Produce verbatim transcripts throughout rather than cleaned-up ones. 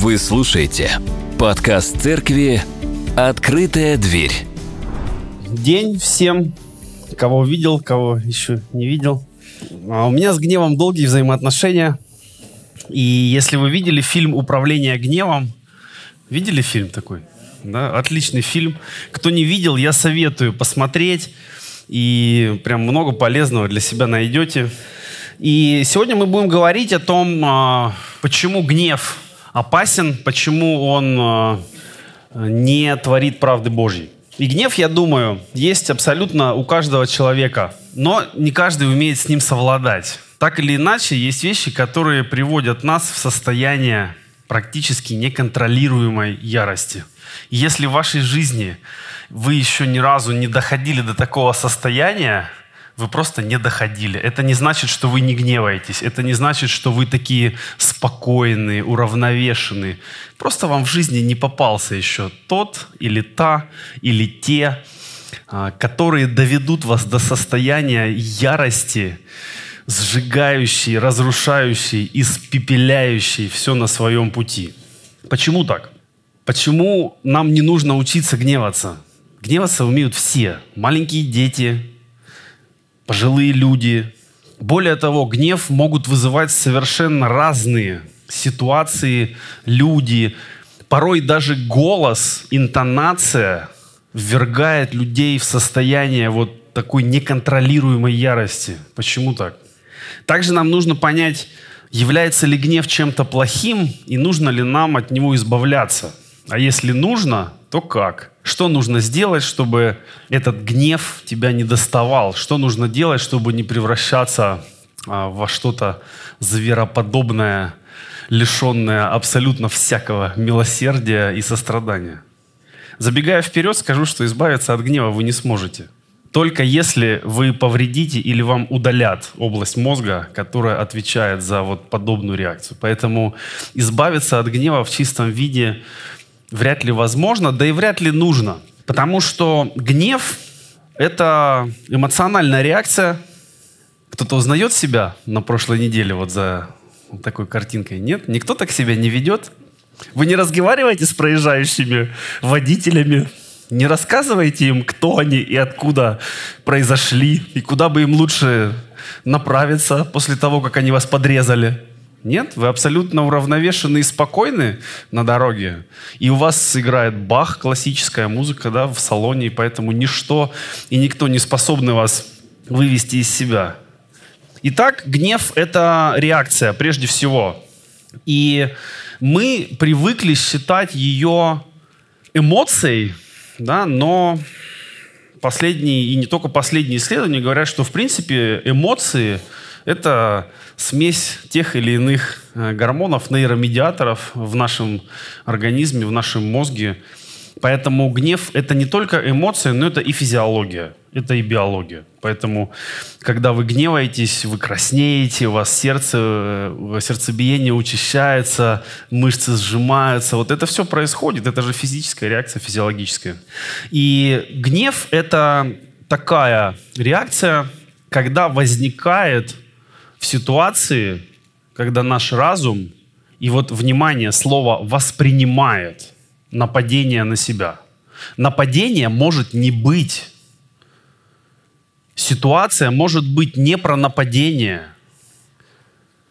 Вы слушаете подкаст Церкви «Открытая дверь». День всем, кого видел, кого еще не видел. А у меня с гневом долгие взаимоотношения. И если вы видели фильм «Управление гневом», видели фильм такой? Да? Отличный фильм. Кто не видел, я советую посмотреть. И прям много полезного для себя найдете. И сегодня мы будем говорить о том, почему гнев опасен, почему он не творит правды Божьей. И гнев, я думаю, есть абсолютно у каждого человека, но не каждый умеет с ним совладать. Так или иначе, есть вещи, которые приводят нас в состояние практически неконтролируемой ярости. И если в вашей жизни вы еще ни разу не доходили до такого состояния, вы просто не доходили. Это не значит, что вы не гневаетесь. Это не значит, что вы такие спокойные, уравновешенные. Просто вам в жизни не попался еще тот или та, или те, которые доведут вас до состояния ярости, сжигающей, разрушающей, испепеляющей все на своем пути. Почему так? Почему нам не нужно учиться гневаться? Гневаться умеют все. Маленькие дети, пожилые люди. Более того, гнев могут вызывать совершенно разные ситуации, люди. Порой даже голос, интонация ввергает людей в состояние вот такой неконтролируемой ярости. Почему так? Также нам нужно понять, является ли гнев чем-то плохим и нужно ли нам от него избавляться. А если нужно, то как? Что нужно сделать, чтобы этот гнев тебя не доставал? Что нужно делать, чтобы не превращаться во что-то звероподобное, лишенное абсолютно всякого милосердия и сострадания? Забегая вперед, скажу, что избавиться от гнева вы не сможете. Только если вы повредите или вам удалят область мозга, которая отвечает за вот подобную реакцию. Поэтому избавиться от гнева в чистом виде вряд ли возможно, да и вряд ли нужно. Потому что гнев — это эмоциональная реакция. Кто-то узнает себя на прошлой неделе вот за такой картинкой? Нет? Никто так себя не ведет? Вы не разговариваете с проезжающими водителями? Не рассказываете им, кто они и откуда произошли? И куда бы им лучше направиться после того, как они вас подрезали? Нет, вы абсолютно уравновешены и спокойны на дороге. И у вас играет Бах, классическая музыка, да, в салоне, и поэтому ничто и никто не способны вас вывести из себя. Итак, гнев — это реакция прежде всего. И мы привыкли считать ее эмоцией, да, но последние, и не только последние исследования говорят, что в принципе эмоции — это смесь тех или иных гормонов, нейромедиаторов в нашем организме, в нашем мозге. Поэтому гнев — это не только эмоции, но это и физиология, это и биология. Поэтому, когда вы гневаетесь, вы краснеете, у вас сердце, сердцебиение учащается, мышцы сжимаются. Вот это все происходит, это же физическая реакция, физиологическая. И гнев — это такая реакция, когда возникает в ситуации, когда наш разум, и вот, внимание, слово «воспринимает» нападение на себя. Нападение может не быть. Ситуация может быть не про нападение.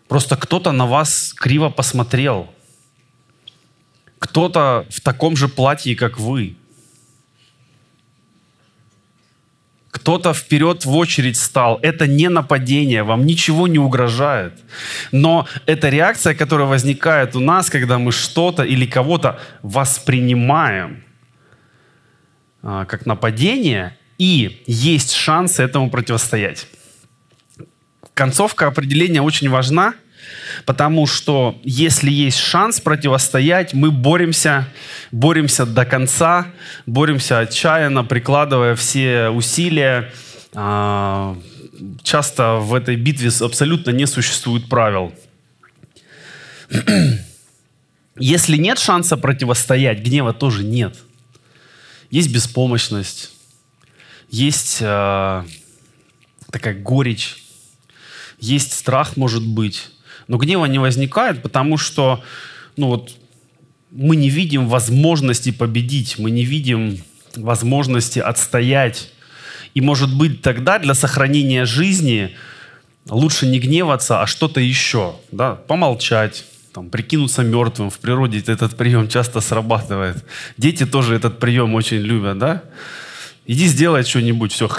Просто кто-то на вас криво посмотрел. Кто-то в таком же платье, как вы. Кто-то вперед в очередь стал. Это не нападение, вам ничего не угрожает. Но это реакция, которая возникает у нас, когда мы что-то или кого-то воспринимаем а, как нападение, и есть шанс этому противостоять. Концовка определения очень важна, потому что если есть шанс противостоять, мы боремся, боремся до конца, боремся отчаянно, прикладывая все усилия. Часто в этой битве абсолютно не существует правил. Если нет шанса противостоять, гнева тоже нет. Есть беспомощность, есть э, такая горечь, есть страх, может быть. Но гнева не возникает, потому что, ну вот, мы не видим возможности победить, мы не видим возможности отстоять. И, может быть, тогда для сохранения жизни лучше не гневаться, а что-то еще. Да? Помолчать, там, прикинуться мертвым. В природе этот прием часто срабатывает. Дети тоже этот прием очень любят. Да? Иди сделай что-нибудь, все,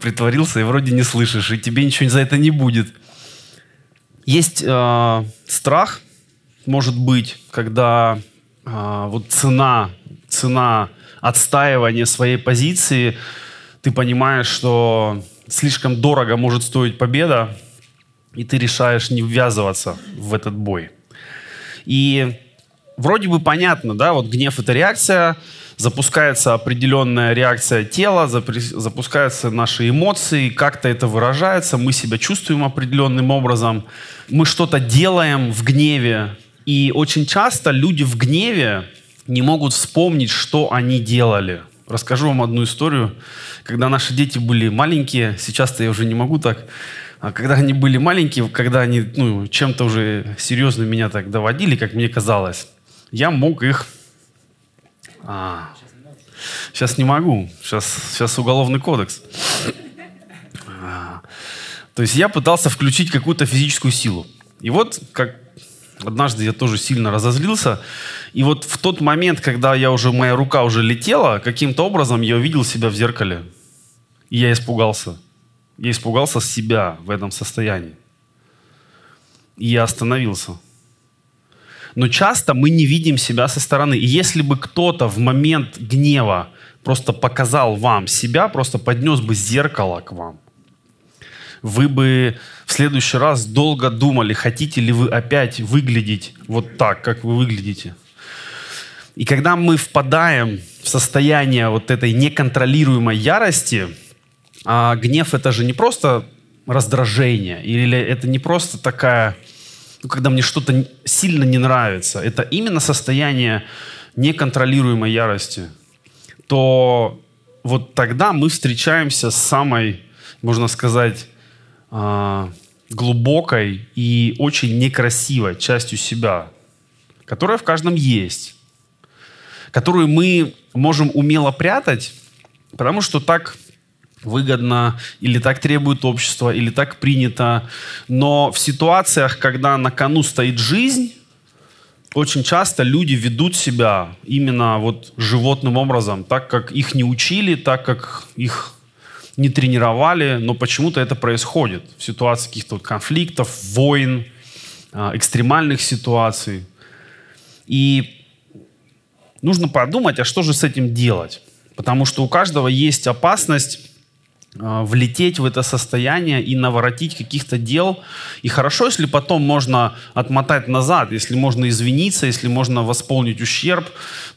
притворился и вроде не слышишь, и тебе ничего за это не будет. Есть э, страх, может быть, когда э, вот цена, цена отстаивания своей позиции, ты понимаешь, что слишком дорого может стоить победа, и ты решаешь не ввязываться в этот бой. И вроде бы понятно, да, вот гнев — это реакция, запускается определенная реакция тела, запускаются наши эмоции, как-то это выражается, мы себя чувствуем определенным образом, мы что-то делаем в гневе. И очень часто люди в гневе не могут вспомнить, что они делали. Расскажу вам одну историю. Когда наши дети были маленькие, сейчас-то я уже не могу так, а когда они были маленькие, когда они ну, чем-то уже серьезно меня так доводили, как мне казалось, я мог их... А, сейчас не могу. Сейчас, сейчас уголовный кодекс. А, то есть я пытался включить какую-то физическую силу. И вот как однажды я тоже сильно разозлился. И вот в тот момент, когда я уже, моя рука уже летела, каким-то образом я увидел себя в зеркале. И я испугался. Я испугался себя в этом состоянии. И я остановился. Но часто мы не видим себя со стороны. И если бы кто-то в момент гнева просто показал вам себя, просто поднес бы зеркало к вам, вы бы в следующий раз долго думали, хотите ли вы опять выглядеть вот так, как вы выглядите. И когда мы впадаем в состояние вот этой неконтролируемой ярости, а гнев — это же не просто раздражение, или это не просто такая... когда мне что-то сильно не нравится, это именно состояние неконтролируемой ярости, то вот тогда мы встречаемся с самой, можно сказать, глубокой и очень некрасивой частью себя, которая в каждом есть, которую мы можем умело прятать, потому что так... выгодно, или так требует общество, или так принято. Но в ситуациях, когда на кону стоит жизнь, очень часто люди ведут себя именно вот животным образом, так как их не учили, так как их не тренировали, но почему-то это происходит в ситуации каких-то конфликтов, войн, экстремальных ситуаций. И нужно подумать, а что же с этим делать? Потому что у каждого есть опасность влететь в это состояние и наворотить каких-то дел. И хорошо, если потом можно отмотать назад, если можно извиниться, если можно восполнить ущерб,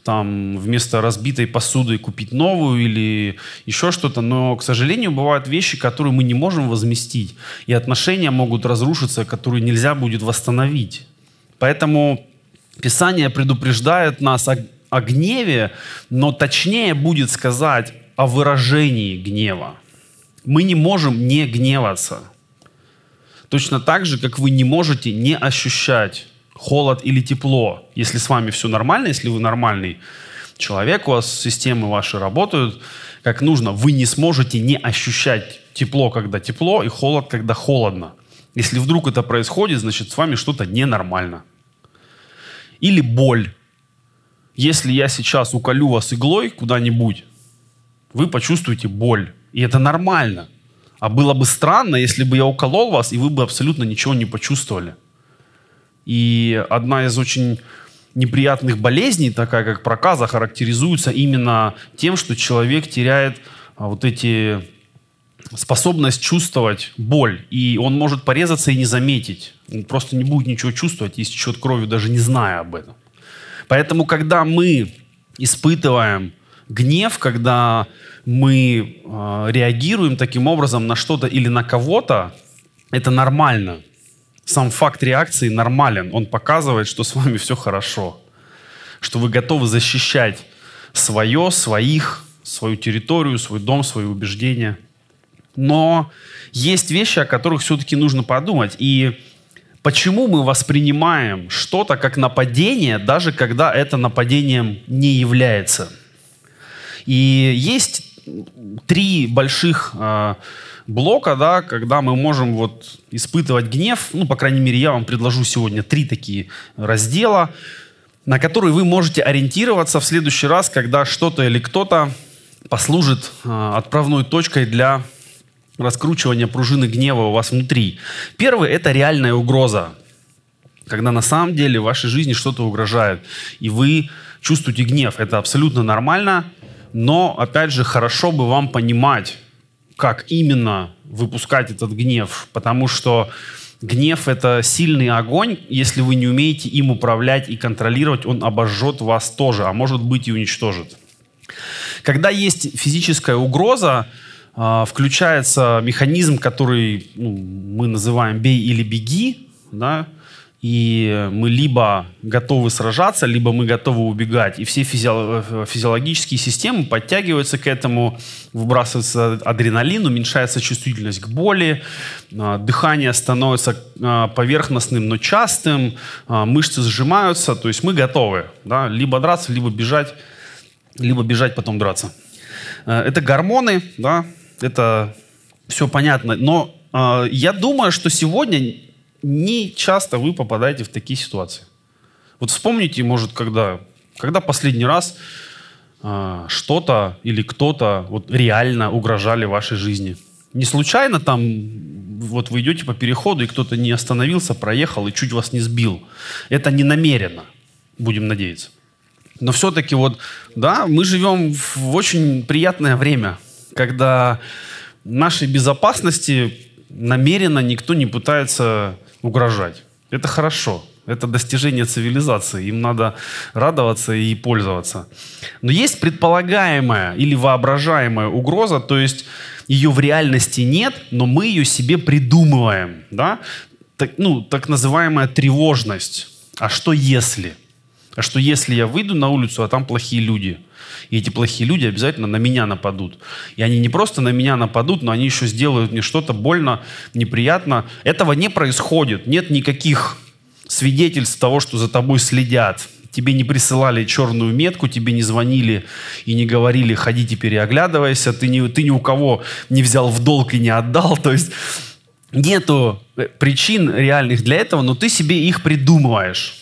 там, вместо разбитой посуды купить новую или еще что-то. Но, к сожалению, бывают вещи, которые мы не можем возместить. И отношения могут разрушиться, которые нельзя будет восстановить. Поэтому Писание предупреждает нас о, о гневе, но точнее будет сказать о выражении гнева. Мы не можем не гневаться. Точно так же, как вы не можете не ощущать холод или тепло. Если с вами все нормально, если вы нормальный человек, у вас системы ваши работают как нужно, вы не сможете не ощущать тепло, когда тепло, и холод, когда холодно. Если вдруг это происходит, значит, с вами что-то ненормально. Или боль. Если я сейчас уколю вас иглой куда-нибудь, вы почувствуете боль. И это нормально. А было бы странно, если бы я уколол вас, и вы бы абсолютно ничего не почувствовали. И одна из очень неприятных болезней, такая как проказа, характеризуется именно тем, что человек теряет вот эти способность чувствовать боль. И он может порезаться и не заметить. Он просто не будет ничего чувствовать, истечет кровью, даже не зная об этом. Поэтому, когда мы испытываем гнев, когда мы э, реагируем таким образом на что-то или на кого-то, это нормально. Сам факт реакции нормален. Он показывает, что с вами все хорошо, что вы готовы защищать свое, своих, свою территорию, свой дом, свои убеждения. Но есть вещи, о которых все-таки нужно подумать. И Почему мы воспринимаем что-то как нападение, даже когда это нападением не является? И есть три больших э, блока, да, когда мы можем вот испытывать гнев. Ну, по крайней мере, я вам предложу сегодня три такие раздела, на которые вы можете ориентироваться в следующий раз, когда что-то или кто-то послужит э, отправной точкой для раскручивания пружины гнева у вас внутри. Первый – это реальная угроза, когда на самом деле в вашей жизни что-то угрожает, и вы чувствуете гнев. Это абсолютно нормально. Но, опять же, хорошо бы вам понимать, как именно выпускать этот гнев, потому что гнев — это сильный огонь. Если вы не умеете им управлять и контролировать, он обожжет вас тоже, а может быть и уничтожит. Когда есть физическая угроза, включается механизм, который ну, мы называем «бей или беги», да? И мы либо готовы сражаться, либо мы готовы убегать. И все физи- физиологические системы подтягиваются к этому, выбрасывается адреналин, уменьшается чувствительность к боли, дыхание становится поверхностным, но частым, мышцы сжимаются, то есть мы готовы, да, либо драться, либо бежать, либо бежать, потом драться. Это гормоны, да, это все понятно, но я думаю, что сегодня не часто вы попадаете в такие ситуации. Вот вспомните, может, когда, когда последний раз э, что-то или кто-то вот, реально угрожали вашей жизни. Не случайно там вот, вы идете по переходу, и кто-то не остановился, проехал и чуть вас не сбил. Это не намеренно, будем надеяться. Но все-таки вот, да, мы живем в очень приятное время, когда нашей безопасности намеренно никто не пытается угрожать. Это хорошо. Это достижение цивилизации. Им надо радоваться и пользоваться. Но есть предполагаемая или воображаемая угроза, то есть ее в реальности нет, но мы ее себе придумываем. Да? Так, ну, так называемая тревожность. А что если? А что если я выйду на улицу, а там плохие люди? И эти плохие люди обязательно на меня нападут. И они не просто на меня нападут, но они еще сделают мне что-то больно, неприятно. Этого не происходит. Нет никаких свидетельств того, что за тобой следят. Тебе не присылали черную метку, тебе не звонили и не говорили «ходи теперь и оглядывайся», ты, не, ты ни у кого не взял в долг и не отдал. То есть нету причин реальных для этого, но ты себе их придумываешь.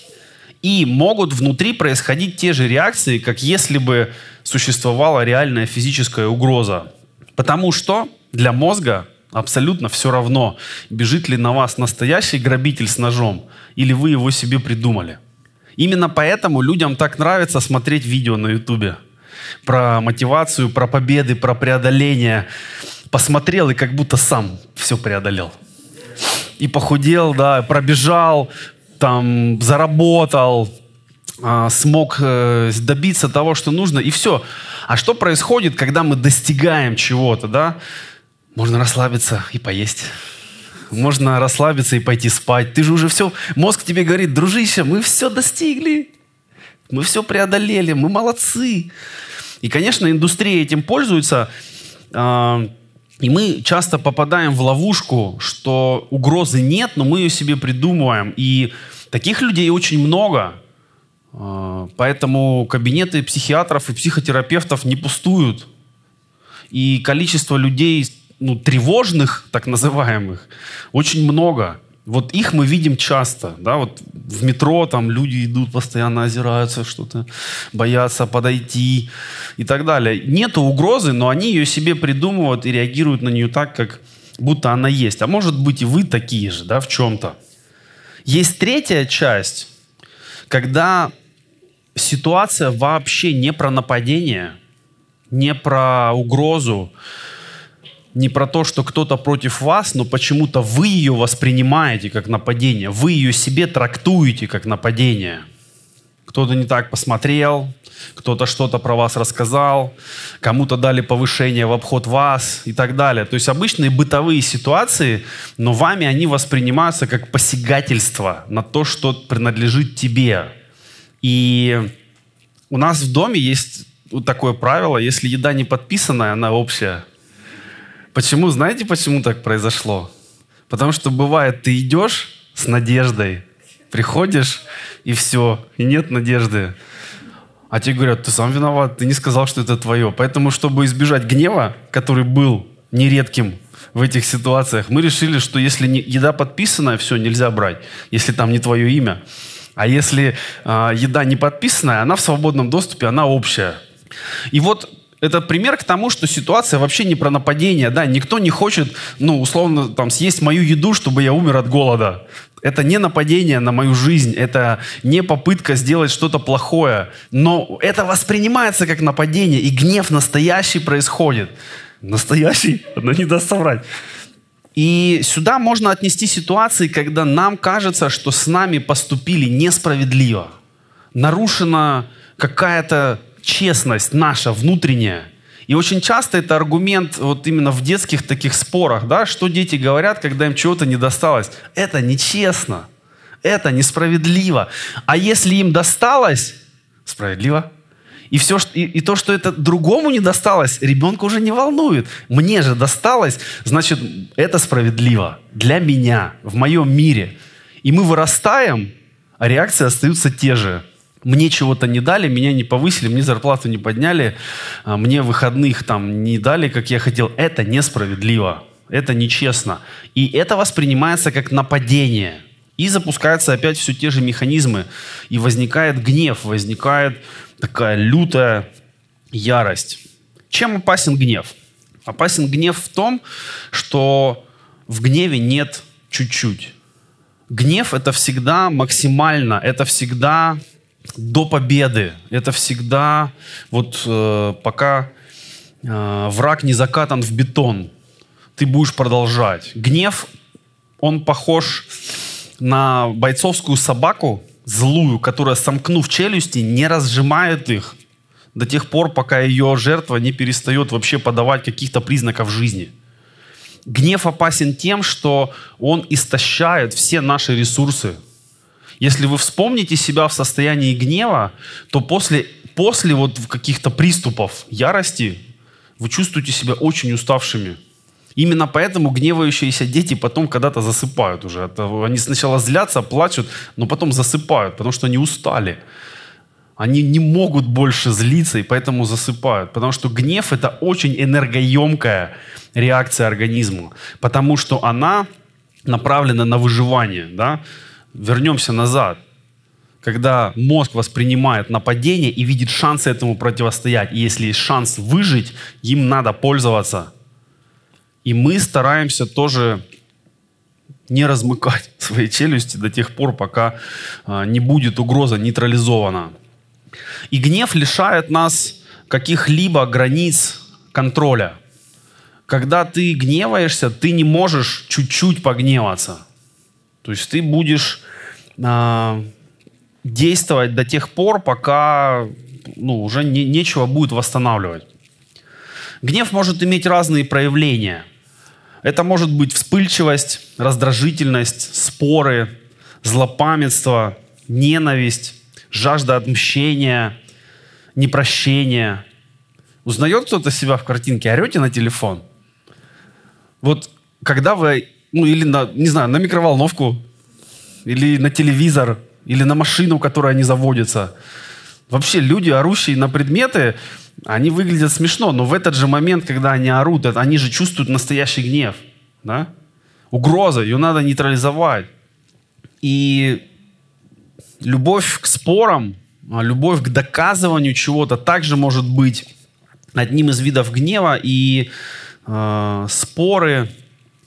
И могут внутри происходить те же реакции, как если бы существовала реальная физическая угроза. Потому что для мозга абсолютно все равно, бежит ли на вас настоящий грабитель с ножом, или вы его себе придумали. Именно поэтому людям так нравится смотреть видео на Ютубе про мотивацию, про победы, про преодоление. Посмотрел и как будто сам все преодолел. И похудел, да, пробежал, там, заработал, смог добиться того, что нужно, и все. А что происходит, когда мы достигаем чего-то, да? Можно расслабиться и поесть. Можно расслабиться и пойти спать. Ты же уже все... Мозг тебе говорит: дружище, мы все достигли. Мы все преодолели, мы молодцы. И, конечно, индустрия этим пользуется. И мы часто попадаем в ловушку, что угрозы нет, но мы ее себе придумываем. И таких людей очень много. Поэтому кабинеты психиатров и психотерапевтов не пустуют. И количество людей, ну, тревожных, так называемых, очень много. Вот их мы видим часто, да, вот в метро там люди идут, постоянно озираются, что-то боятся подойти и так далее. Нету угрозы, но они ее себе придумывают и реагируют на нее так, как будто она есть. А может быть и вы такие же, да, в чем-то. Есть третья часть, когда ситуация вообще не про нападение, не про угрозу, не про то, что кто-то против вас, но почему-то вы ее воспринимаете как нападение. Вы ее себе трактуете как нападение. Кто-то не так посмотрел, кто-то что-то про вас рассказал, кому-то дали повышение в обход вас и так далее. То есть обычные бытовые ситуации, но вами они воспринимаются как посягательство на то, что принадлежит тебе. И у нас в доме есть вот такое правило: если еда не подписанная, она общая. Почему? Знаете, почему так произошло? Потому что бывает, ты идешь, с надеждой. Приходишь, и все, и нет надежды. А тебе говорят, ты сам виноват, ты не сказал, что это твое. Поэтому, чтобы избежать гнева, который был нередким в этих ситуациях, мы решили, что если еда подписанная, все, нельзя брать, если там не твое имя. А если э, еда не подписанная, она в свободном доступе, она общая. И вот это пример к тому, что ситуация вообще не про нападение. Да? Никто не хочет, ну, условно, там, съесть мою еду, чтобы я умер от голода. Это не нападение на мою жизнь, это не попытка сделать что-то плохое. Но это воспринимается как нападение, и гнев настоящий происходит. Настоящий? Но не даст соврать. И сюда можно отнести ситуации, когда нам кажется, что с нами поступили несправедливо. Нарушена какая-то честность наша внутренняя. И очень часто это аргумент вот именно в детских таких спорах, да, что дети говорят, когда им чего-то не досталось. Это нечестно, это несправедливо. А если им досталось, справедливо. И, все, и, и то, что это другому не досталось, ребенка уже не волнует. Мне же досталось, значит, это справедливо для меня, в моем мире. И мы вырастаем, а реакции остаются те же. Мне чего-то не дали, меня не повысили, мне зарплату не подняли, мне выходных там не дали, как я хотел. Это несправедливо, это нечестно. И это воспринимается как нападение. И запускаются опять все те же механизмы. И возникает гнев, возникает такая лютая ярость. Чем опасен гнев? Опасен гнев в том, что в гневе нет чуть-чуть. Гнев — это всегда максимально, это всегда до победы. Это всегда вот э, пока э, враг не закатан в бетон, ты будешь продолжать. Гнев, он похож на бойцовскую собаку злую, которая, сомкнув челюсти, не разжимает их до тех пор, пока ее жертва не перестает вообще подавать каких-то признаков жизни. Гнев опасен тем, что он истощает все наши ресурсы. Если вы вспомните себя в состоянии гнева, то после, после вот каких-то приступов ярости вы чувствуете себя очень уставшими. Именно поэтому гневающиеся дети потом когда-то засыпают уже. Это, они сначала злятся, плачут, но потом засыпают, потому что они устали. Они не могут больше злиться и поэтому засыпают. Потому что гнев — это очень энергоемкая реакция организма, потому что она направлена на выживание, да? Вернемся назад, когда мозг воспринимает нападение и видит шансы этому противостоять. И если есть шанс выжить, им надо пользоваться. И мы стараемся тоже не размыкать свои челюсти до тех пор, пока не будет угроза нейтрализована. И гнев лишает нас каких-либо границ контроля. Когда ты гневаешься, ты не можешь чуть-чуть погневаться. То есть ты будешь э, действовать до тех пор, пока ну, уже не, нечего будет восстанавливать. Гнев может иметь разные проявления. Это может быть вспыльчивость, раздражительность, споры, злопамятство, ненависть, жажда отмщения, непрощение. Узнает кто-то себя в картинке? Орете на телефон? Вот когда вы... Ну, или на, не знаю, на микроволновку, или на телевизор, или на машину, которая не заводится. Вообще люди, орущие на предметы, они выглядят смешно, но в этот же момент, когда они орут, они же чувствуют настоящий гнев. Да? Угроза, ее надо нейтрализовать. И любовь к спорам, любовь к доказыванию чего-то также может быть одним из видов гнева. И э, споры...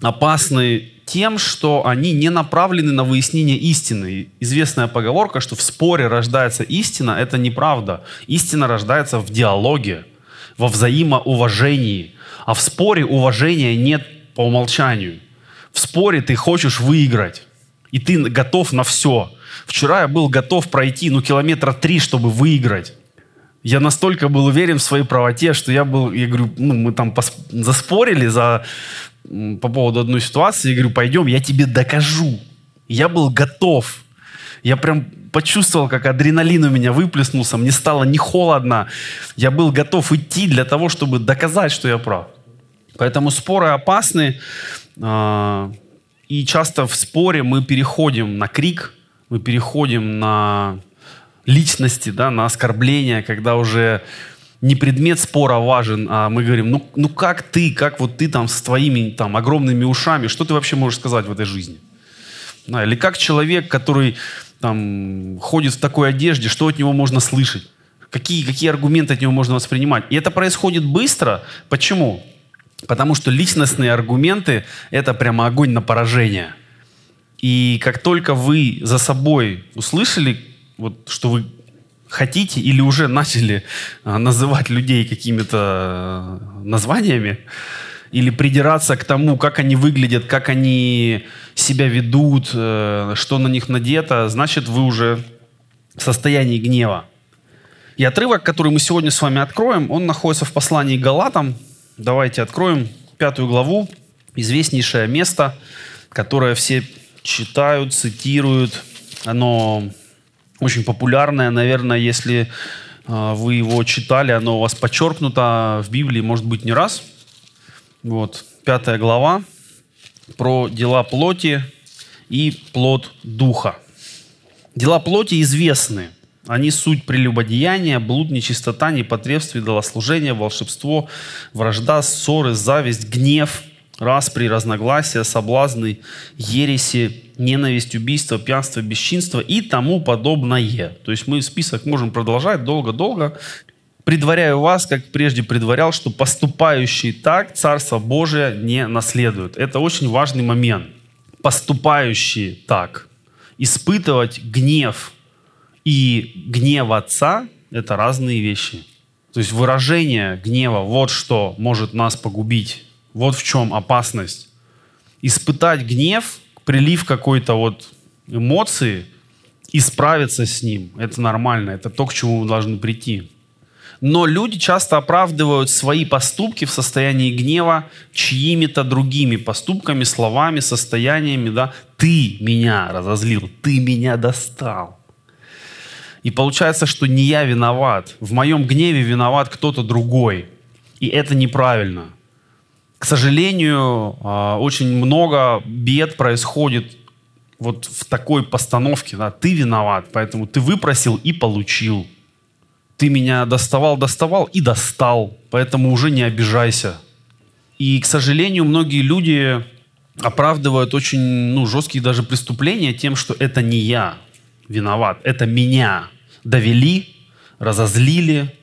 опасны тем, что они не направлены на выяснение истины. Известная поговорка, что в споре рождается истина, это неправда. Истина рождается в диалоге, во взаимоуважении. А в споре уважения нет по умолчанию. В споре ты хочешь выиграть, и ты готов на все. Вчера я был готов пройти, ну, километра три, чтобы выиграть. Я настолько был уверен в своей правоте, что я был, я говорю, ну, мы там заспорили за... по поводу одной ситуации, я говорю, пойдем, я тебе докажу. Я был готов. Я прям почувствовал, как адреналин у меня выплеснулся, мне стало не холодно. Я был готов идти для того, чтобы доказать, что я прав. Поэтому споры опасны э, И часто в споре мы переходим на крик, мы переходим на личности, да, на оскорбления, когда уже не предмет спора важен, а мы говорим, ну, ну как ты, как вот ты там с твоими там, огромными ушами, что ты вообще можешь сказать в этой жизни? Да, или как человек, который там, ходит в такой одежде, что от него можно слышать? Какие, какие аргументы от него можно воспринимать? И это происходит быстро. Почему? Потому что личностные аргументы – это прямо огонь на поражение. И как только вы за собой услышали, вот, что вы хотите или уже начали называть людей какими-то названиями, или придираться к тому, как они выглядят, как они себя ведут, что на них надето, значит, вы уже в состоянии гнева. И отрывок, который мы сегодня с вами откроем, он находится в послании к Галатам. Давайте откроем пятую главу, известнейшее место, которое все читают, цитируют. Оно очень популярное, наверное, если вы его читали, оно у вас подчеркнуто в Библии, может быть, не раз. Вот, пятая глава про дела плоти и плод духа. Дела плоти известны. Они суть прелюбодеяния, блуд, нечистота, непотребствие, идолослужение, волшебство, вражда, ссоры, зависть, гнев, распри, разногласия, соблазны, ереси, ненависть, убийство, пьянство, бесчинство и тому подобное. То есть мы список можем продолжать долго-долго. «Предваряю вас, как прежде предварял, что поступающие так Царство Божие не наследуют». Это очень важный момент. Поступающие так. Испытывать гнев и гневаться – это разные вещи. То есть выражение гнева – вот что может нас погубить. Вот в чем опасность. Испытать гнев, прилив какой-то вот эмоции, и справиться с ним – это нормально, это то, к чему мы должны прийти. Но люди часто оправдывают свои поступки в состоянии гнева чьими-то другими поступками, словами, состояниями. Да? «Ты меня разозлил, ты меня достал». И получается, что не я виноват. В моем гневе виноват кто-то другой. И это неправильно. К сожалению, очень много бед происходит вот в такой постановке. Да? Ты виноват, поэтому ты выпросил и получил. Ты меня доставал, доставал и достал. Поэтому уже не обижайся. И, к сожалению, многие люди оправдывают очень ну, жесткие даже преступления тем, что это не я виноват, это меня довели, разозлили,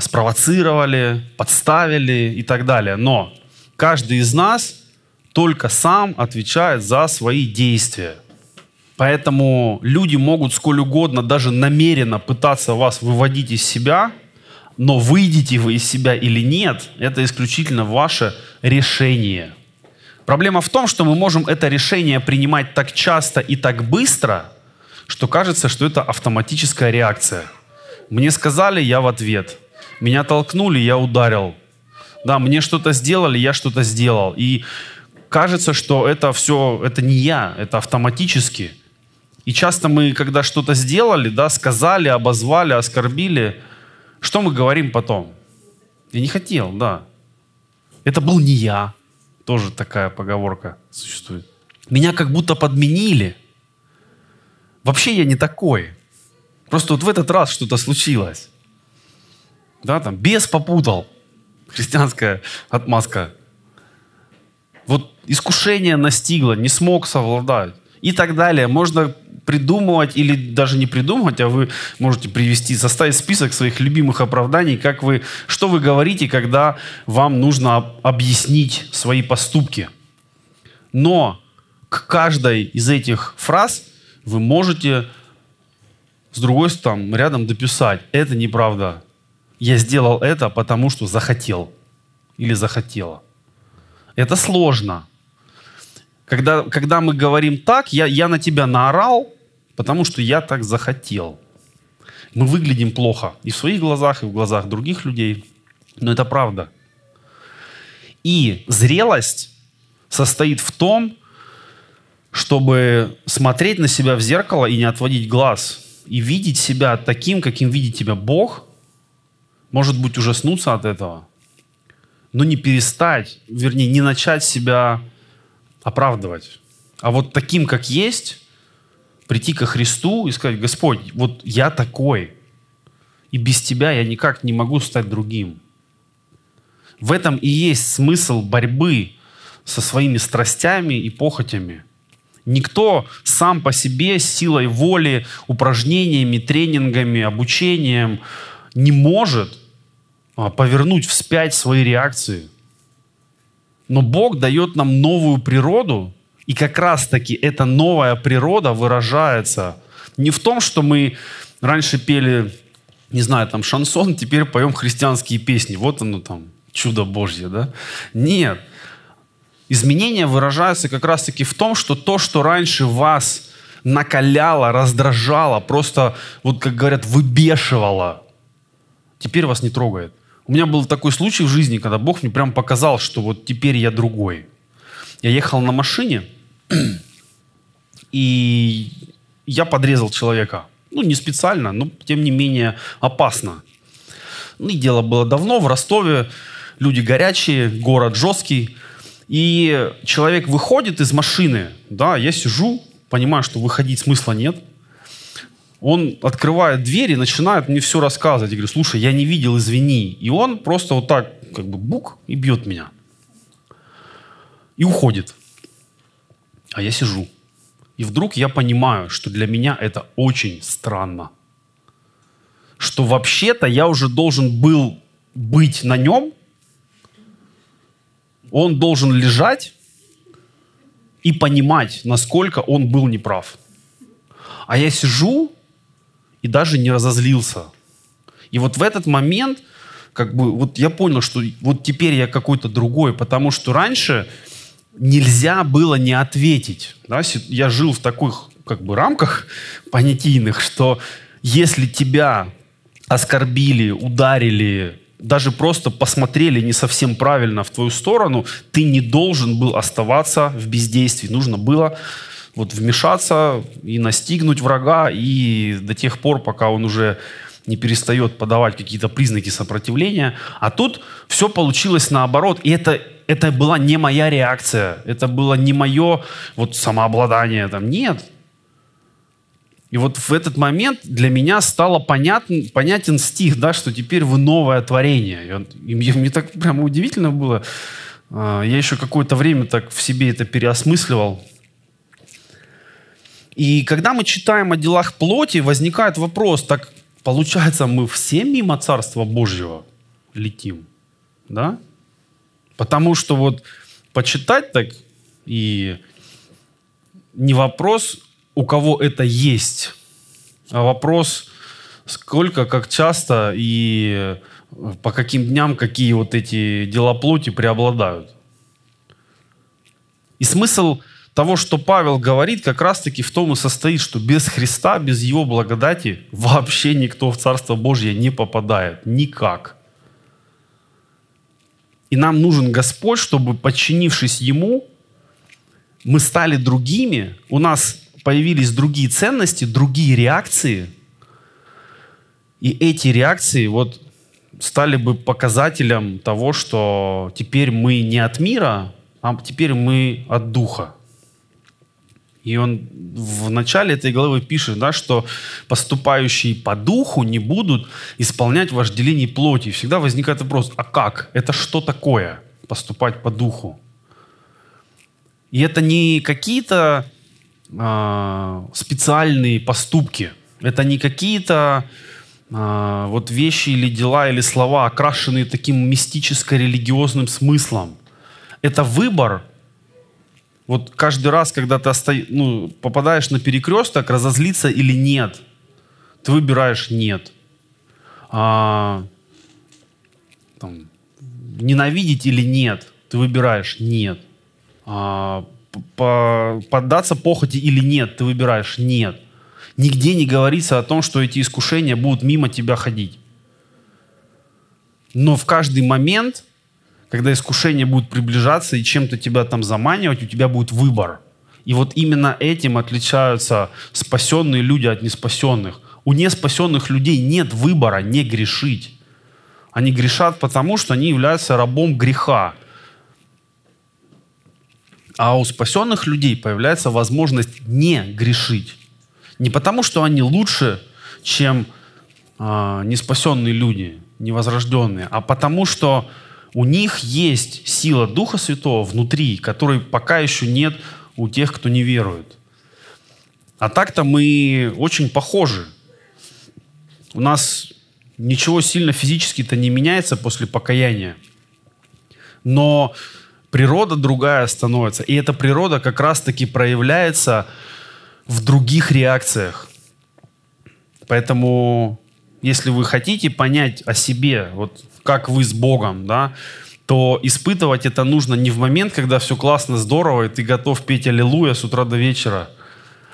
спровоцировали, подставили и так далее. Но каждый из нас только сам отвечает за свои действия. Поэтому люди могут сколь угодно, даже намеренно пытаться вас выводить из себя, но выйдете вы из себя или нет, это исключительно ваше решение. Проблема в том, что мы можем это решение принимать так часто и так быстро, что кажется, что это автоматическая реакция. Мне сказали, я в ответ. Меня толкнули, я ударил. Да, мне что-то сделали, я что-то сделал. И кажется, что это все, это не я, это автоматически. И часто мы, когда что-то сделали, да, сказали, обозвали, оскорбили, что мы говорим потом? Я не хотел, да. Это был не я. Тоже такая поговорка существует. Меня как будто подменили. Вообще я не такой. Просто вот в этот раз что-то случилось. Да, там, бес попутал. Христианская отмазка. Вот искушение настигло, не смог совладать. И так далее. Можно придумывать или даже не придумывать, а вы можете привести, составить список своих любимых оправданий, как вы, что вы говорите, когда вам нужно объяснить свои поступки. Но к каждой из этих фраз вы можете с другой стороны рядом дописать. Это неправда. Я сделал это, потому что захотел. Или захотела. Это сложно. Когда, когда мы говорим так, я, я на тебя наорал, потому что я так захотел. Мы выглядим плохо и в своих глазах, и в глазах других людей. Но это правда. И зрелость состоит в том, чтобы смотреть на себя в зеркало и не отводить глаз. И видеть себя таким, каким видит тебя Бог. Может быть, ужаснуться от этого. Но не перестать, вернее, не начать себя оправдывать. А вот таким, как есть, прийти ко Христу и сказать: Господь, вот я такой, и без Тебя я никак не могу стать другим. В этом и есть смысл борьбы со своими страстями и похотями. Никто сам по себе силой воли, упражнениями, тренингами, обучением не может повернуть вспять свои реакции. Но Бог дает нам новую природу, и как раз-таки эта новая природа выражается не в том, что мы раньше пели, не знаю, там шансон, теперь поем христианские песни. Вот оно там, чудо Божье, да? Нет. Изменения выражаются как раз-таки в том, что то, что раньше вас накаляло, раздражало, просто, вот как говорят, выбешивало, теперь вас не трогает. У меня был такой случай в жизни, когда Бог мне прям показал, что вот теперь я другой. Я ехал на машине, и я подрезал человека. Ну, не специально, но, тем не менее, опасно. Ну, и дело было давно, в Ростове, люди горячие, город жесткий. И человек выходит из машины, да, я сижу, понимаю, что выходить смысла нет. Он открывает дверь и начинает мне все рассказывать. Я говорю: слушай, я не видел, извини. И он просто вот так, как бы бук, и бьет меня. И уходит. А я сижу. И вдруг я понимаю, что для меня это очень странно. Что вообще-то я уже должен был быть на нем, он должен лежать и понимать, насколько он был неправ. А я сижу и даже не разозлился. И вот в этот момент, как бы, вот я понял, что вот теперь я какой-то другой, потому что раньше нельзя было не ответить. Да? Я жил в таких, как бы, рамках понятийных, что если тебя оскорбили, ударили, даже просто посмотрели не совсем правильно в твою сторону, ты не должен был оставаться в бездействии. Нужно было вот вмешаться и настигнуть врага, и до тех пор, пока он уже не перестает подавать какие-то признаки сопротивления. А тут все получилось наоборот. И это, это была не моя реакция, это было не мое вот самообладание. Там. Нет. И вот в этот момент для меня стало понятен, понятен стих, да, что теперь вы новое творение. И мне, мне так прямо удивительно было. Я еще какое-то время так в себе это переосмысливал. И когда мы читаем о делах плоти, возникает вопрос: так получается, мы все мимо Царства Божьего летим, да? Потому что вот почитать так и не вопрос, у кого это есть. А вопрос, сколько, как часто и по каким дням какие вот эти дела плоти преобладают. И смысл того, что Павел говорит, как раз-таки в том и состоит, что без Христа, без Его благодати вообще никто в Царство Божье не попадает. Никак. И нам нужен Господь, чтобы, подчинившись Ему, мы стали другими, у нас появились другие ценности, другие реакции. И эти реакции вот стали бы показателем того, что теперь мы не от мира, а теперь мы от Духа. И он в начале этой главы пишет, да, что поступающие по Духу не будут исполнять вожделений плоти. И всегда возникает вопрос: а как? Это что такое поступать по Духу? И это не какие-то специальные поступки. Это не какие-то а, вот вещи или дела, или слова, окрашенные таким мистическо-религиозным смыслом. Это выбор. Вот каждый раз, когда ты оста... ну, попадаешь на перекресток, разозлиться или нет, ты выбираешь нет. А, там, ненавидеть или нет, ты выбираешь нет. А, поддаться похоти или нет, ты выбираешь нет. Нигде не говорится о том, что эти искушения будут мимо тебя ходить. Но в каждый момент, когда искушения будут приближаться и чем-то тебя там заманивать, у тебя будет выбор. И вот именно этим отличаются спасенные люди от неспасенных. У неспасенных людей нет выбора не грешить. Они грешат потому, что они являются рабом греха. А у спасенных людей появляется возможность не грешить. Не потому, что они лучше, чем э, неспасенные люди, невозрожденные, а потому, что у них есть сила Духа Святого внутри, которой пока еще нет у тех, кто не верует. А так-то мы очень похожи. У нас ничего сильно физически-то не меняется после покаяния. Но природа другая становится. И эта природа как раз-таки проявляется в других реакциях. Поэтому, если вы хотите понять о себе, вот как вы с Богом, да, то испытывать это нужно не в момент, когда все классно, здорово, и ты готов петь аллилуйя с утра до вечера.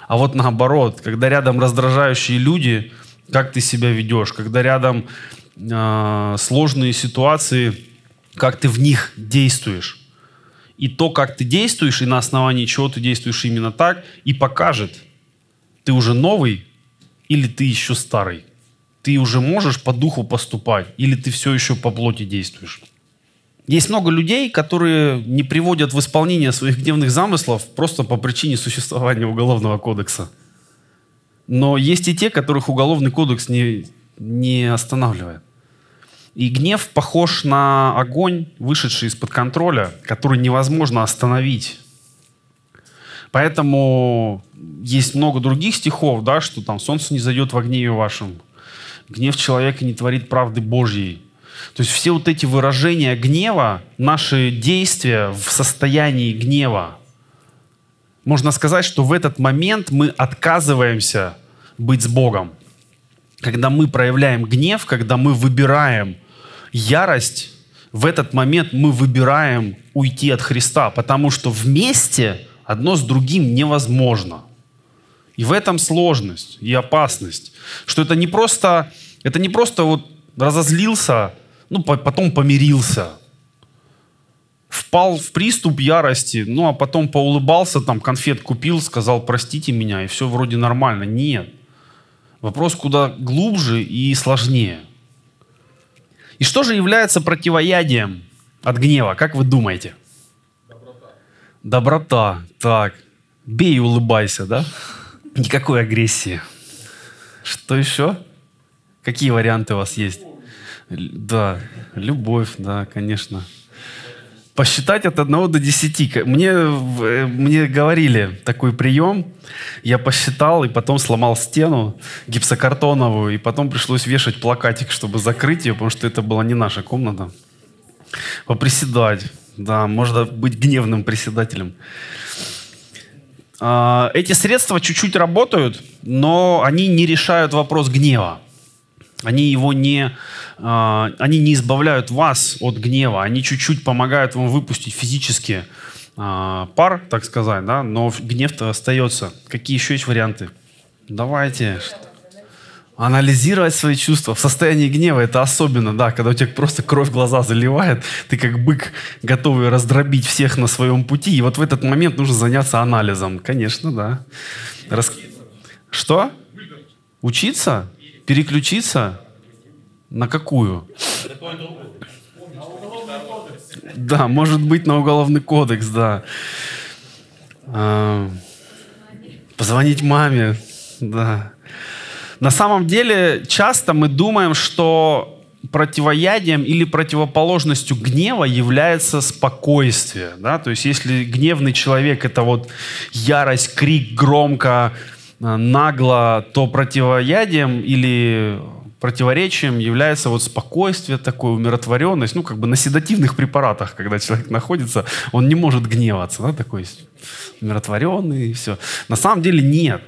А вот наоборот, когда рядом раздражающие люди, как ты себя ведешь, когда рядом э, сложные ситуации, как ты в них действуешь. И то, как ты действуешь, и на основании чего ты действуешь именно так, и покажет, ты уже новый или ты еще старый. Ты уже можешь по духу поступать, или ты все еще по плоти действуешь. Есть много людей, которые не приводят в исполнение своих гневных замыслов просто по причине существования Уголовного кодекса. Но есть и те, которых Уголовный кодекс не, не останавливает. И гнев похож на огонь, вышедший из-под контроля, который невозможно остановить. Поэтому есть много других стихов, да, что там «Солнце не зайдет во гневе вашем», «Гнев человека не творит правды Божьей». То есть все вот эти выражения гнева, наши действия в состоянии гнева. Можно сказать, что в этот момент мы отказываемся быть с Богом. Когда мы проявляем гнев, когда мы выбираем ярость, в этот момент мы выбираем уйти от Христа, потому что вместе одно с другим невозможно. И в этом сложность и опасность, что это не просто, это не просто вот разозлился, ну потом помирился, впал в приступ ярости, ну а потом поулыбался, там конфет купил, сказал «простите меня», и все вроде нормально. Нет. Вопрос куда глубже и сложнее. И что же является противоядием от гнева? Как вы думаете? Доброта. Доброта. Так. Бей и улыбайся, да? Никакой агрессии. Что еще? Какие варианты у вас есть? Да. Любовь, да, конечно. Посчитать от одного до десяти. Мне, мне говорили такой прием. Я посчитал и потом сломал стену гипсокартоновую. И потом пришлось вешать плакатик, чтобы закрыть ее, потому что это была не наша комната. Поприседать. Да, можно быть гневным приседателем. Эти средства чуть-чуть работают, но они не решают вопрос гнева. Они его не, они не избавляют вас от гнева, они чуть-чуть помогают вам выпустить физически пар, так сказать, да? Но гнев-то остается. Какие еще есть варианты? Давайте. Анализировать свои чувства в состоянии гнева, это особенно, да, когда у тебя просто кровь в глаза заливает, ты как бык, готовый раздробить всех на своем пути, и вот в этот момент нужно заняться анализом. Конечно, да. Рас... Что? Учиться? Переключиться? На какую? Да, может быть, на Уголовный кодекс, да. А, позвонить маме, да. На самом деле, часто мы думаем, что противоядием или противоположностью гнева является спокойствие. Да? То есть, если гневный человек — это вот ярость, крик, громко, нагло, то противоядием или противоречием является вот спокойствие, такое умиротворенность, ну как бы на седативных препаратах, когда человек находится, он не может гневаться, да, такой умиротворенный и все. На самом деле нет.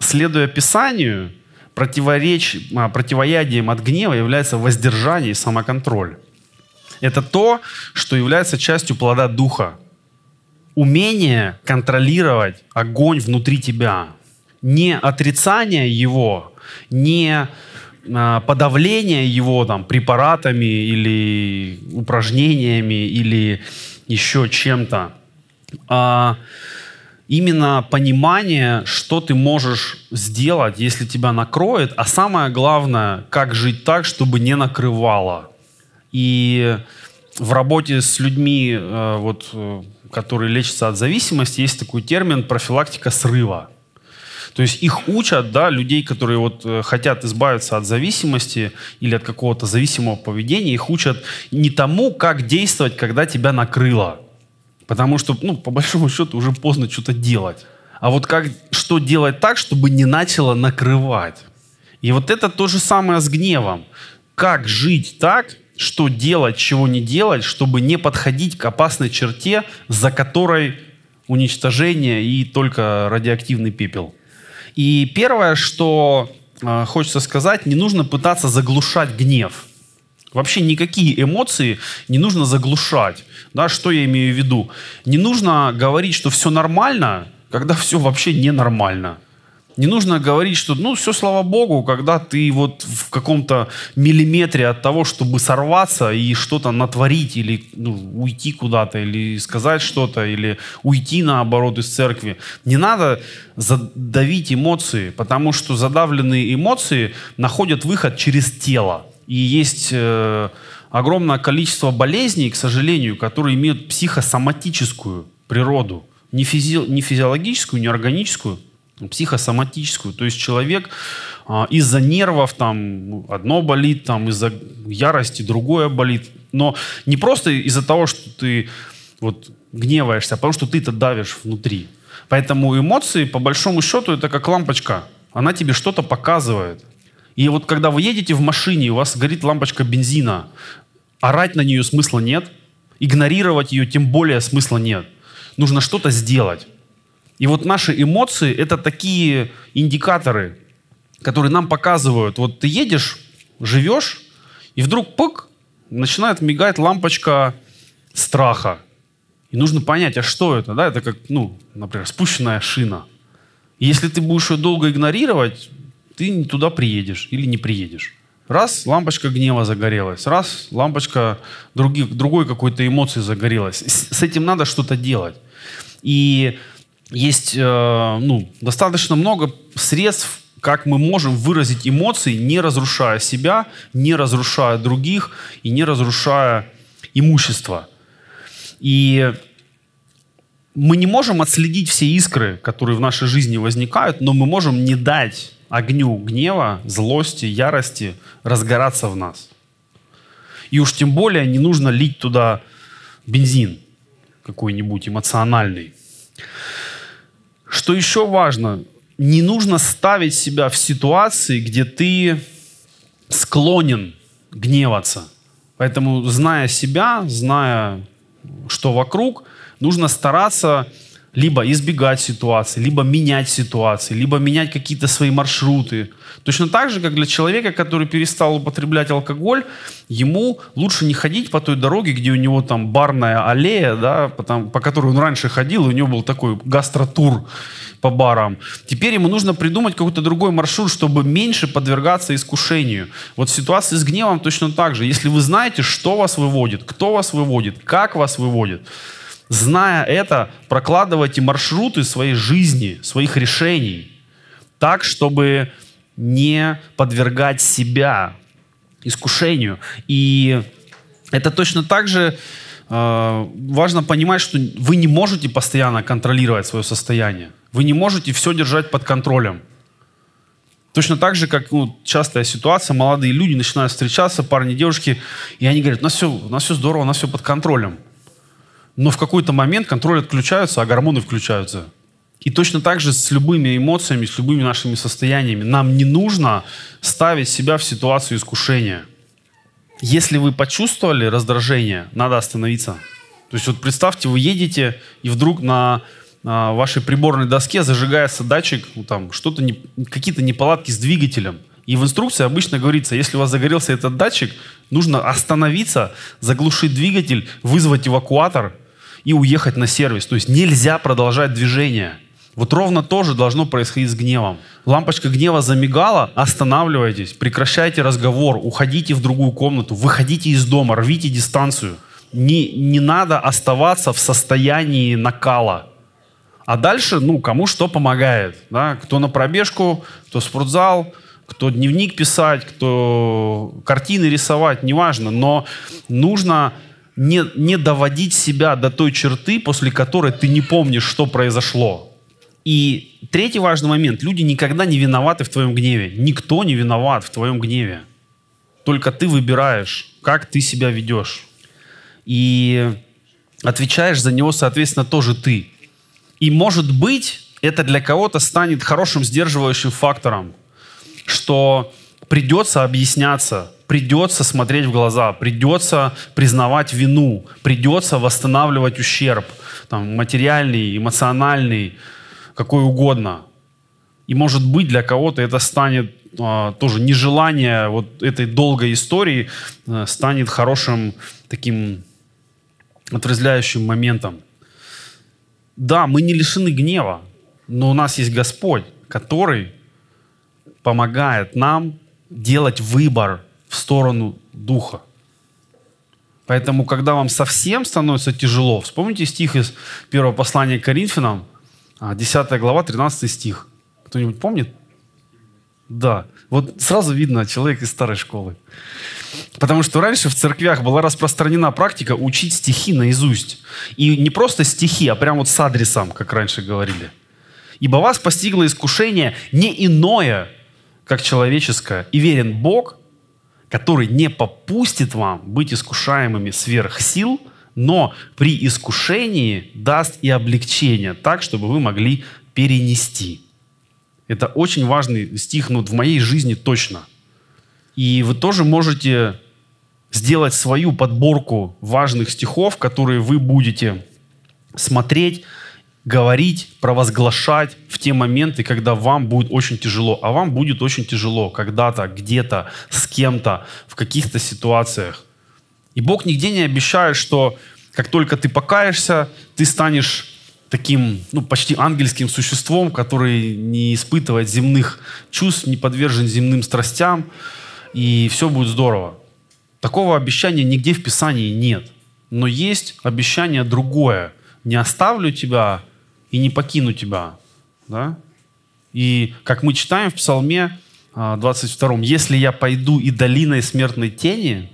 Следуя Писанию, противоядием от гнева является воздержание и самоконтроль. Это то, что является частью плода Духа. Умение контролировать огонь внутри тебя. Не отрицание его, не подавление его там, препаратами или упражнениями или еще чем-то, а именно понимание, что ты можешь сделать, если тебя накроет, а самое главное, как жить так, чтобы не накрывало. И в работе с людьми, вот, которые лечатся от зависимости, есть такой термин профилактика срыва. То есть их учат, да, людей, которые вот хотят избавиться от зависимости или от какого-то зависимого поведения, их учат не тому, как действовать, когда тебя накрыло. Потому что, ну, по большому счету, уже поздно что-то делать. А вот как, что делать так, чтобы не начало накрывать. И вот это то же самое с гневом. Как жить так, что делать, чего не делать, чтобы не подходить к опасной черте, за которой уничтожение и только радиоактивный пепел. И первое, что э, хочется сказать, не нужно пытаться заглушать гнев. Вообще никакие эмоции не нужно заглушать. Да, что я имею в виду? Не нужно говорить, что все нормально, когда все вообще ненормально. Не нужно говорить, что ну все, слава богу, когда ты вот в каком-то миллиметре от того, чтобы сорваться и что-то натворить, или ну, уйти куда-то, или сказать что-то, или уйти наоборот из церкви. Не надо задавить эмоции, потому что задавленные эмоции находят выход через тело. И есть э, огромное количество болезней, к сожалению, которые имеют психосоматическую природу. Не, физи- не физиологическую, не органическую, психосоматическую. То есть человек а, из-за нервов там одно болит, там, из-за ярости другое болит. Но не просто из-за того, что ты вот, гневаешься, а потому что ты-то давишь внутри. Поэтому эмоции, по большому счету, это как лампочка. Она тебе что-то показывает. И вот когда вы едете в машине, у вас горит лампочка бензина, орать на нее смысла нет, игнорировать ее тем более смысла нет. Нужно что-то сделать. И вот наши эмоции — это такие индикаторы, которые нам показывают. Вот ты едешь, живешь, и вдруг пык, начинает мигать лампочка страха. И нужно понять, а что это? Да? Это как, ну, например, спущенная шина. И если ты будешь ее долго игнорировать, ты не туда приедешь или не приедешь. Раз — лампочка гнева загорелась, раз — лампочка других, другой какой-то эмоции загорелась. С, с этим надо что-то делать. И есть э, ну, достаточно много средств, как мы можем выразить эмоции, не разрушая себя, не разрушая других и не разрушая имущество. И мы не можем отследить все искры, которые в нашей жизни возникают, но мы можем не дать огню гнева, злости, ярости разгораться в нас. И уж тем более не нужно лить туда бензин какой-нибудь эмоциональный. Что еще важно? Не нужно ставить себя в ситуации, где ты склонен гневаться. Поэтому, зная себя, зная, что вокруг, нужно стараться либо избегать ситуации, либо менять ситуации, либо менять какие-то свои маршруты. Точно так же, как для человека, который перестал употреблять алкоголь, ему лучше не ходить по той дороге, где у него там барная аллея, да, потом, по которой он раньше ходил, и у него был такой гастротур по барам. Теперь ему нужно придумать какой-то другой маршрут, чтобы меньше подвергаться искушению. Вот в ситуации с гневом точно так же. Если вы знаете, что вас выводит, кто вас выводит, как вас выводит, зная это, прокладывайте маршруты своей жизни, своих решений, так, чтобы не подвергать себя искушению. И это точно так же э, важно понимать, что вы не можете постоянно контролировать свое состояние. Вы не можете все держать под контролем. Точно так же, как ну, частая ситуация, молодые люди начинают встречаться, парни, девушки, и они говорят, у нас все, у нас все здорово, у нас все под контролем. Но в какой-то момент контроль отключается, а гормоны включаются. И точно так же с любыми эмоциями, с любыми нашими состояниями. Нам не нужно ставить себя в ситуацию искушения. Если вы почувствовали раздражение, надо остановиться. То есть вот представьте, вы едете, и вдруг на, на вашей приборной доске зажигается датчик, ну, там, что-то не, какие-то неполадки с двигателем. И в инструкции обычно говорится, если у вас загорелся этот датчик, нужно остановиться, заглушить двигатель, вызвать эвакуатор и уехать на сервис. То есть нельзя продолжать движение. Вот ровно то же должно происходить с гневом. Лампочка гнева замигала, останавливайтесь, прекращайте разговор, уходите в другую комнату, выходите из дома, рвите дистанцию. Не, не надо оставаться в состоянии накала. А дальше, ну, кому что помогает. Да? Кто на пробежку, кто в спортзал, кто дневник писать, кто картины рисовать, неважно. Но нужно не, не доводить себя до той черты, после которой ты не помнишь, что произошло. И третий важный момент. Люди никогда не виноваты в твоем гневе. Никто не виноват в твоем гневе. Только ты выбираешь, как ты себя ведешь. И отвечаешь за него, соответственно, тоже ты. И, может быть, это для кого-то станет хорошим сдерживающим фактором, что придется объясняться, придется смотреть в глаза, придется признавать вину, придется восстанавливать ущерб, там, материальный, эмоциональный, какой угодно. И, может быть, для кого-то это станет а, тоже нежелание вот этой долгой истории а, станет хорошим таким отрезвляющим моментом. Да, мы не лишены гнева, но у нас есть Господь, который помогает нам делать выбор в сторону Духа. Поэтому, когда вам совсем становится тяжело, вспомните стих из первого послания к Коринфянам, десятая глава, тринадцатый стих. Кто-нибудь помнит? Да. Вот сразу видно, человек из старой школы. Потому что раньше в церквях была распространена практика учить стихи наизусть. И не просто стихи, а прям вот с адресом, как раньше говорили. «Ибо вас постигло искушение не иное, как человеческое, и верен Бог, который не попустит вам быть искушаемыми сверх сил, но при искушении даст и облегчение, так, чтобы вы могли перенести». Это очень важный стих, ну, в моей жизни точно. И вы тоже можете сделать свою подборку важных стихов, которые вы будете смотреть, говорить, провозглашать в те моменты, когда вам будет очень тяжело. А вам будет очень тяжело когда-то, где-то, с кем-то, в каких-то ситуациях. И Бог нигде не обещает, что как только ты покаешься, ты станешь таким, ну, почти ангельским существом, который не испытывает земных чувств, не подвержен земным страстям, и все будет здорово. Такого обещания нигде в Писании нет. Но есть обещание другое. Не оставлю тебя и не покину тебя. Да? И как мы читаем в Псалме двадцать втором, «Если я пойду и долиной смертной тени,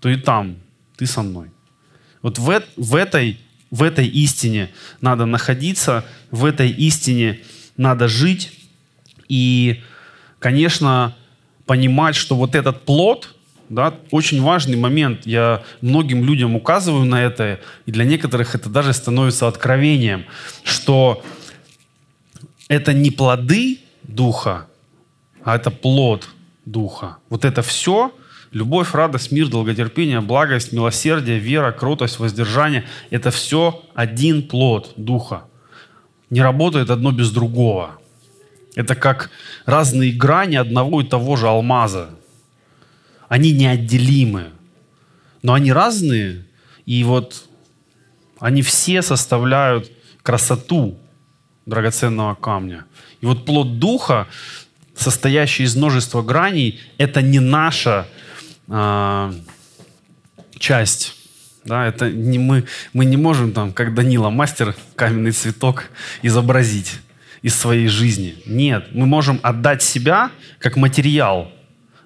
то и там ты со мной». Вот в, в, этой, в этой истине надо находиться, в этой истине надо жить. И, конечно, понимать, что вот этот плод, да, очень важный момент. Я многим людям указываю на это, и для некоторых это даже становится откровением, что это не плоды Духа, а это плод Духа. Вот это все – любовь, радость, мир, долготерпение, благость, милосердие, вера, кротость, воздержание – это все один плод Духа. Не работает одно без другого. Это как разные грани одного и того же алмаза. Они неотделимы, но они разные, и вот они все составляют красоту драгоценного камня. И вот плод Духа, состоящий из множества граней, это не наша часть, да, это не мы, мы не можем там, как Данила, мастер, каменный цветок изобразить из своей жизни. Нет, мы можем отдать себя как материал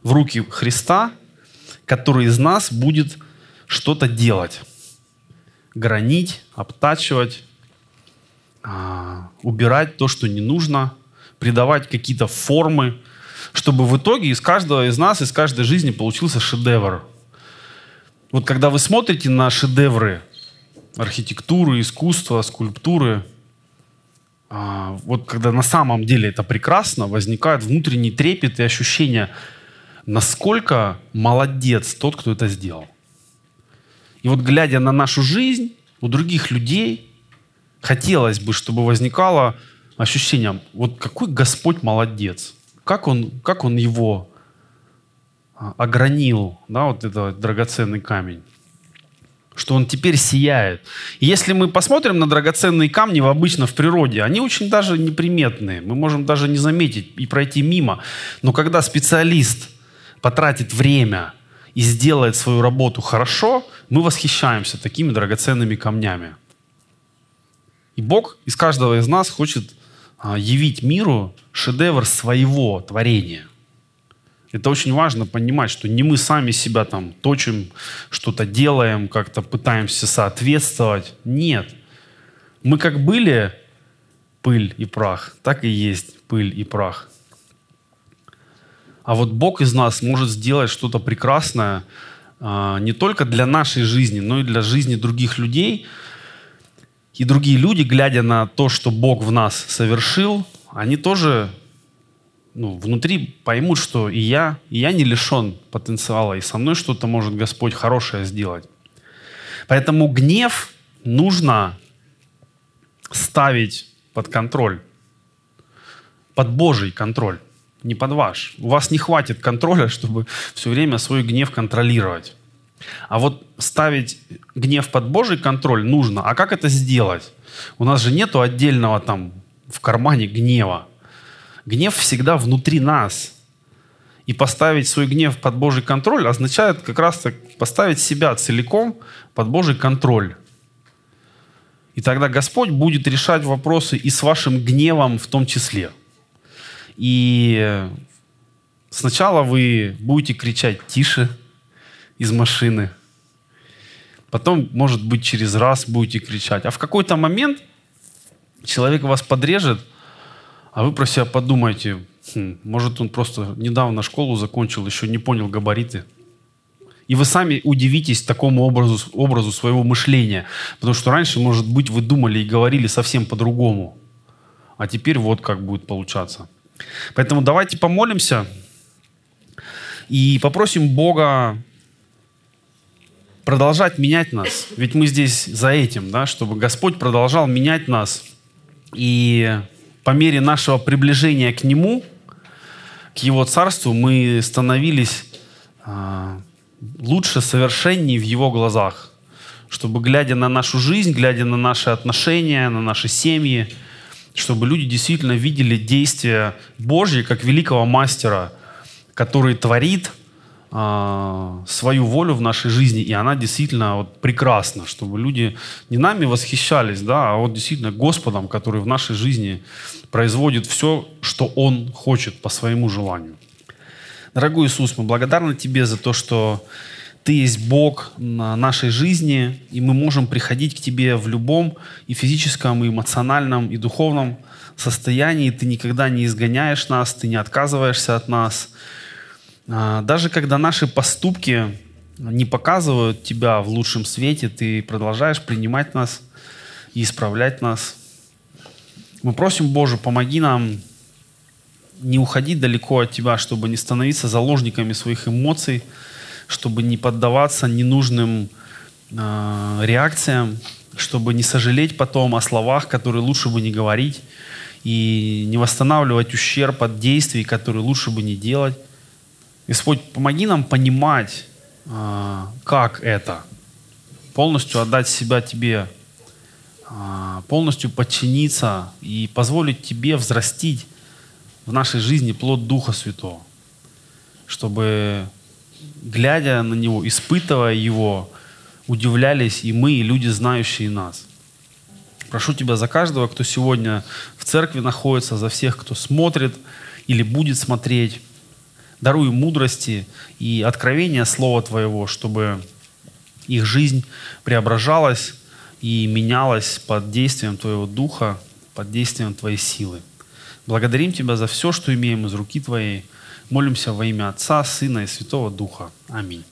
в руки Христа, который из нас будет что-то делать, гранить, обтачивать, убирать то, что не нужно, придавать какие-то формы, чтобы в итоге из каждого из нас, из каждой жизни получился шедевр. Вот когда вы смотрите на шедевры архитектуры, искусства, скульптуры, вот когда на самом деле это прекрасно, возникает внутренний трепет и ощущение, насколько молодец тот, кто это сделал. И вот глядя на нашу жизнь, у других людей хотелось бы, чтобы возникало ощущение, вот какой Господь молодец. Как он, как он его огранил, да, вот этот драгоценный камень, что он теперь сияет. И если мы посмотрим на драгоценные камни в обычно в природе, они очень даже неприметные, мы можем даже не заметить и пройти мимо. Но когда специалист потратит время и сделает свою работу хорошо, мы восхищаемся такими драгоценными камнями. И Бог из каждого из нас хочет явить миру шедевр своего творения. Это очень важно понимать, что не мы сами себя там точим, что-то делаем, как-то пытаемся соответствовать. Нет. Мы как были пыль и прах, так и есть пыль и прах. А вот Бог из нас может сделать что-то прекрасное не только для нашей жизни, но и для жизни других людей. И другие люди, глядя на то, что Бог в нас совершил, они тоже... Ну, внутри поймут, что и я, и я не лишен потенциала, и со мной что-то может Господь хорошее сделать. Поэтому гнев нужно ставить под контроль, под Божий контроль, не под ваш. У вас не хватит контроля, чтобы все время свой гнев контролировать. А вот ставить гнев под Божий контроль нужно. А как это сделать? У нас же нету отдельного там в кармане гнева. Гнев всегда внутри нас. И поставить свой гнев под Божий контроль означает как раз так поставить себя целиком под Божий контроль. И тогда Господь будет решать вопросы и с вашим гневом в том числе. И сначала вы будете кричать тише из машины. Потом, может быть, через раз будете кричать. А в какой-то момент человек вас подрежет, а вы про себя подумаете, хм, может, он просто недавно школу закончил, еще не понял габариты. И вы сами удивитесь такому образу, образу своего мышления. Потому что раньше, может быть, вы думали и говорили совсем по-другому. А теперь вот как будет получаться. Поэтому давайте помолимся и попросим Бога продолжать менять нас. Ведь мы здесь за этим, да, чтобы Господь продолжал менять нас. И... по мере нашего приближения к Нему, к Его Царству, мы становились э, лучше, совершеннее в Его глазах. Чтобы, глядя на нашу жизнь, глядя на наши отношения, на наши семьи, чтобы люди действительно видели действия Божьи, как великого мастера, который творит э, свою волю в нашей жизни, и она действительно вот, прекрасна. Чтобы люди не нами восхищались, да, а вот действительно Господом, который в нашей жизни производит все, что Он хочет по своему желанию. Дорогой Иисус, мы благодарны Тебе за то, что Ты есть Бог нашей жизни, и мы можем приходить к Тебе в любом и физическом, и эмоциональном, и духовном состоянии. Ты никогда не изгоняешь нас, Ты не отказываешься от нас. Даже когда наши поступки не показывают Тебя в лучшем свете, Ты продолжаешь принимать нас и исправлять нас. Мы просим, Боже, помоги нам не уходить далеко от Тебя, чтобы не становиться заложниками своих эмоций, чтобы не поддаваться ненужным э, реакциям, чтобы не сожалеть потом о словах, которые лучше бы не говорить, и не восстанавливать ущерб от действий, которые лучше бы не делать. Господь, помоги нам понимать, э, как это. Полностью отдать себя Тебе, полностью подчиниться и позволить Тебе взрастить в нашей жизни плод Духа Святого, чтобы, глядя на Него, испытывая Его, удивлялись и мы, и люди, знающие нас. Прошу Тебя за каждого, кто сегодня в церкви находится, за всех, кто смотрит или будет смотреть. Даруй мудрости и откровения Слова Твоего, чтобы их жизнь преображалась и менялась под действием Твоего Духа, под действием Твоей силы. Благодарим Тебя за все, что имеем из руки Твоей. Молимся во имя Отца, Сына и Святого Духа. Аминь.